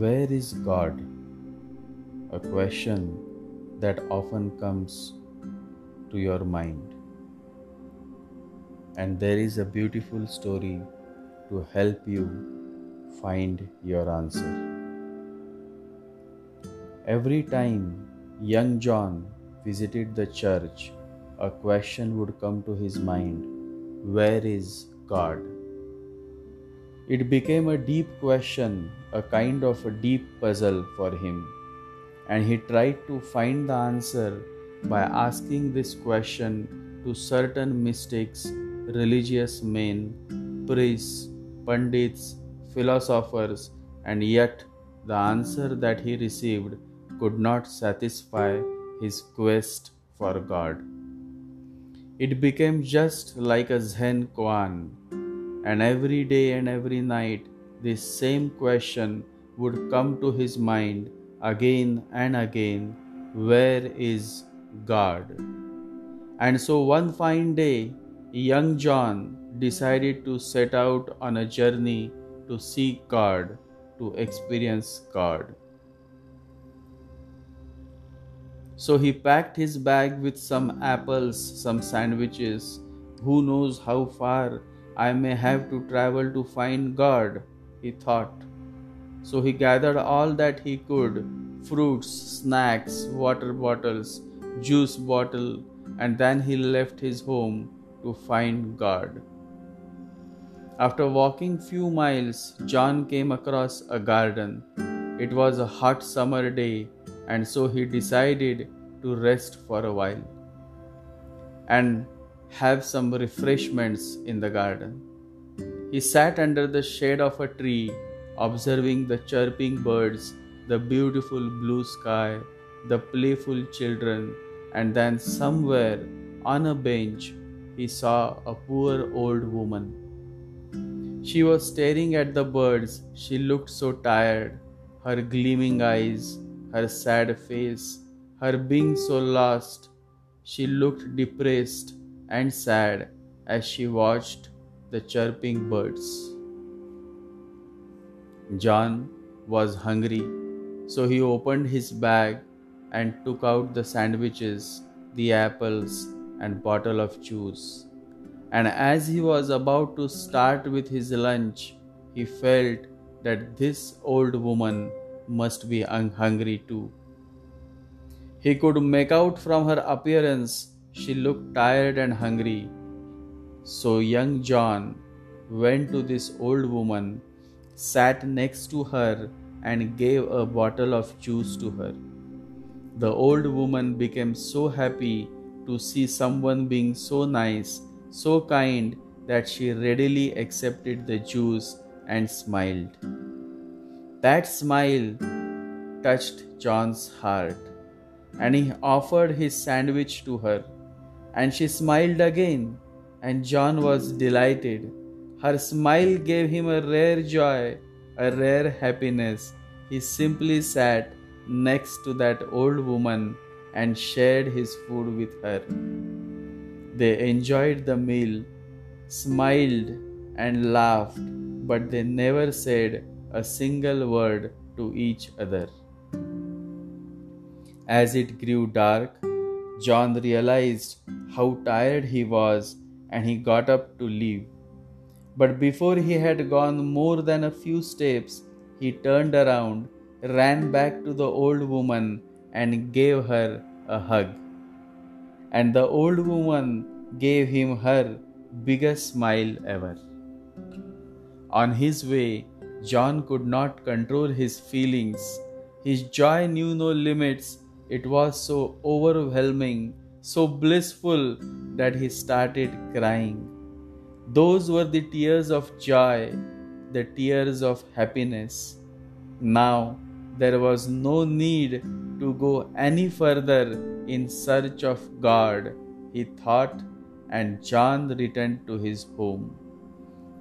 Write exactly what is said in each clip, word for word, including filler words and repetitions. Where is God? A question that often comes to your mind. And there is a beautiful story to help you find your answer. Every time young John visited the church, a question would come to his mind: where is God? It became a deep question, a kind of a deep puzzle for him, and he tried to find the answer by asking this question to certain mystics, religious men, priests, pandits, philosophers, and yet the answer that he received could not satisfy his quest for God. It became just like a Zen koan, and every day and every night this same question would come to his mind again and again: where is God? And so one fine day, young John decided to set out on a journey to seek God, to experience God. So he packed his bag with some apples, some sandwiches. Who knows how far I may have to travel to find God, he thought. So he gathered all that he could: fruits, snacks, water bottles, juice bottle, and then he left his home to find God. After walking few miles, John came across a garden. It was a hot summer day, and so he decided to rest for a while and have some refreshments in the garden. He sat under the shade of a tree, observing the chirping birds, the beautiful blue sky, the playful children, and then somewhere on a bench, he saw a poor old woman. She was staring at the birds. She looked so tired, her gleaming eyes, her sad face, her being so lost. She looked depressed and sad as she watched the chirping birds. John was hungry, so he opened his bag and took out the sandwiches, the apples, and bottle of juice. And as he was about to start with his lunch, he felt that this old woman must be hungry too. He could make out from her appearance she looked tired and hungry. So young John went to this old woman, sat next to her, and gave a bottle of juice to her. The old woman became so happy to see someone being so nice, so kind, that she readily accepted the juice and smiled. That smile touched John's heart, and he offered his sandwich to her, and she smiled again, and John was delighted. Her smile gave him a rare joy, a rare happiness. He simply sat next to that old woman and shared his food with her. They enjoyed the meal, smiled and laughed, but they never said a single word to each other. As it grew dark, John realized how tired he was, and he got up to leave. But before he had gone more than a few steps, he turned around, ran back to the old woman, and gave her a hug. And the old woman gave him her biggest smile ever. On his way, John could not control his feelings. His joy knew no limits. It was so overwhelming, so blissful, that he started crying. Those were the tears of joy, the tears of happiness. Now there was no need to go any further in search of God, he thought, and John returned to his home.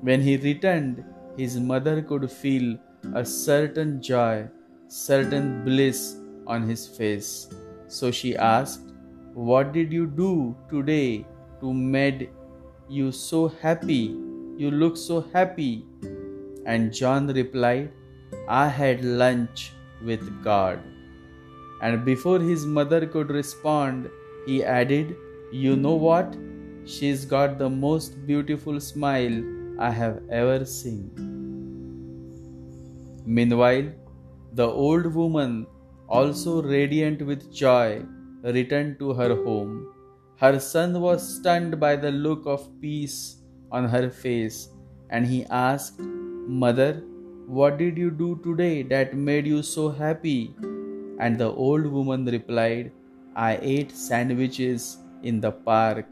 When he returned, his mother could feel a certain joy, certain bliss on his face. So she asked, "What did you do today to make you so happy? You look so happy." And John replied, I had lunch with God. And before his mother could respond, he added, you know what? She's got the most beautiful smile I have ever seen. Meanwhile, the old woman, also radiant with joy, returned to her home. Her son was stunned by the look of peace on her face, and he asked, Mother, what did you do today that made you so happy? And the old woman replied, I ate sandwiches in the park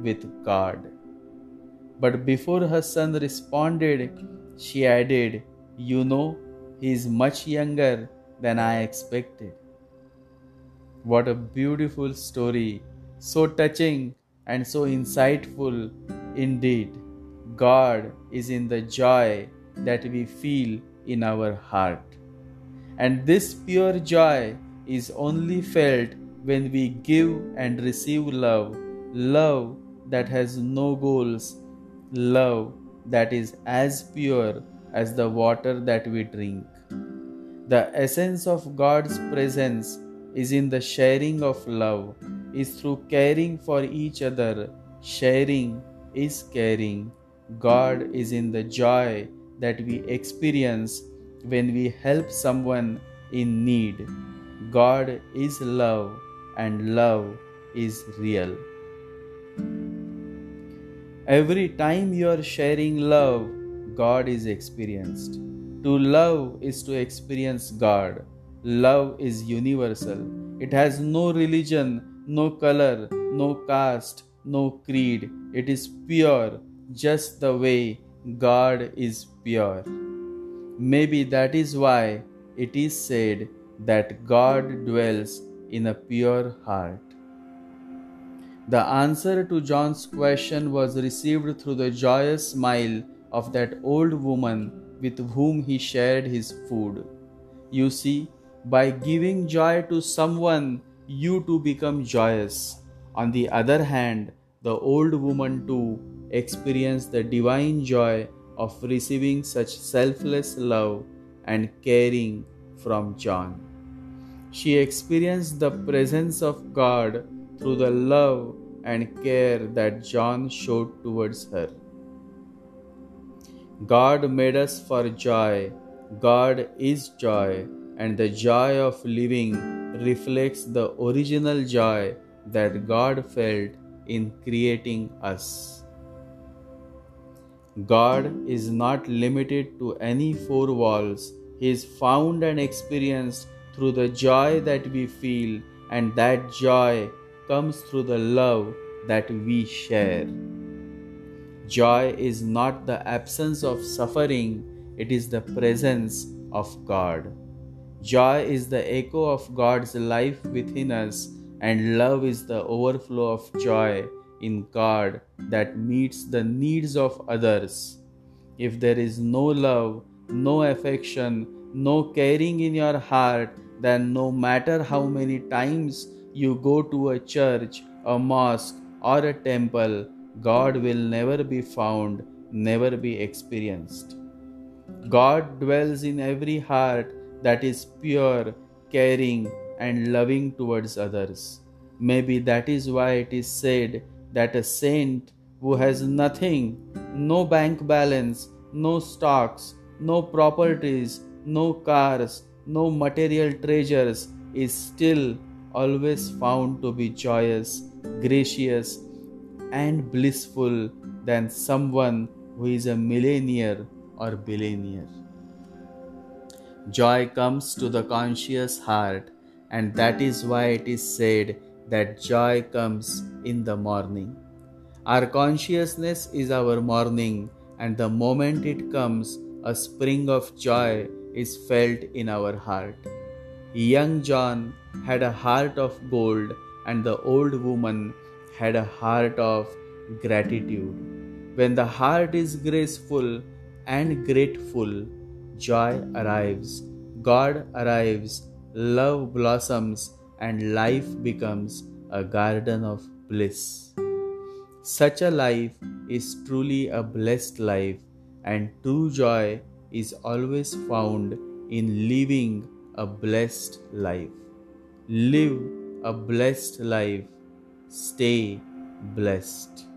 with God. But before her son responded, she added, You know, he is much younger than I expected. What a beautiful story, so touching and so insightful indeed. God is in the joy that we feel in our heart. And this pure joy is only felt when we give and receive love, love that has no goals, love that is as pure as the water that we drink. The essence of God's presence is in the sharing of love, is through caring for each other. Sharing is caring. God is in the joy that we experience when we help someone in need. God is love, and love is real. Every time you are sharing love, God is experienced. To love is to experience God. Love is universal. It has no religion, no color, no caste, no creed. It is pure, just the way God is pure. Maybe that is why it is said that God dwells in a pure heart. The answer to John's question was received through the joyous smile of that old woman with whom he shared his food. You see, by giving joy to someone, you too become joyous. On the other hand, the old woman too experienced the divine joy of receiving such selfless love and caring from John. She experienced the presence of God through the love and care that John showed towards her. God made us for joy. God is joy, and the joy of living reflects the original joy that God felt in creating us. God is not limited to any four walls. He is found and experienced through the joy that we feel, and that joy comes through the love that we share. Joy is not the absence of suffering, it is the presence of God. Joy is the echo of God's life within us, and love is the overflow of joy in God that meets the needs of others. If there is no love, no affection, no caring in your heart, then no matter how many times you go to a church, a mosque, or a temple, God will never be found, never be experienced. God dwells in every heart that is pure, caring, and loving towards others. Maybe that is why it is said that a saint who has nothing, no bank balance, no stocks, no properties, no cars, no material treasures, is still always found to be joyous, gracious, and blissful than someone who is a millionaire or billionaire. Joy comes to the conscious heart, and that is why it is said that joy comes in the morning. Our consciousness is our morning, and the moment it comes, a spring of joy is felt in our heart. Young John had a heart of gold, and the old woman had a heart of gratitude. When the heart is graceful and grateful, joy arrives, God arrives, love blossoms, and life becomes a garden of bliss. Such a life is truly a blessed life, and true joy is always found in living a blessed life. Live a blessed life. Stay blessed.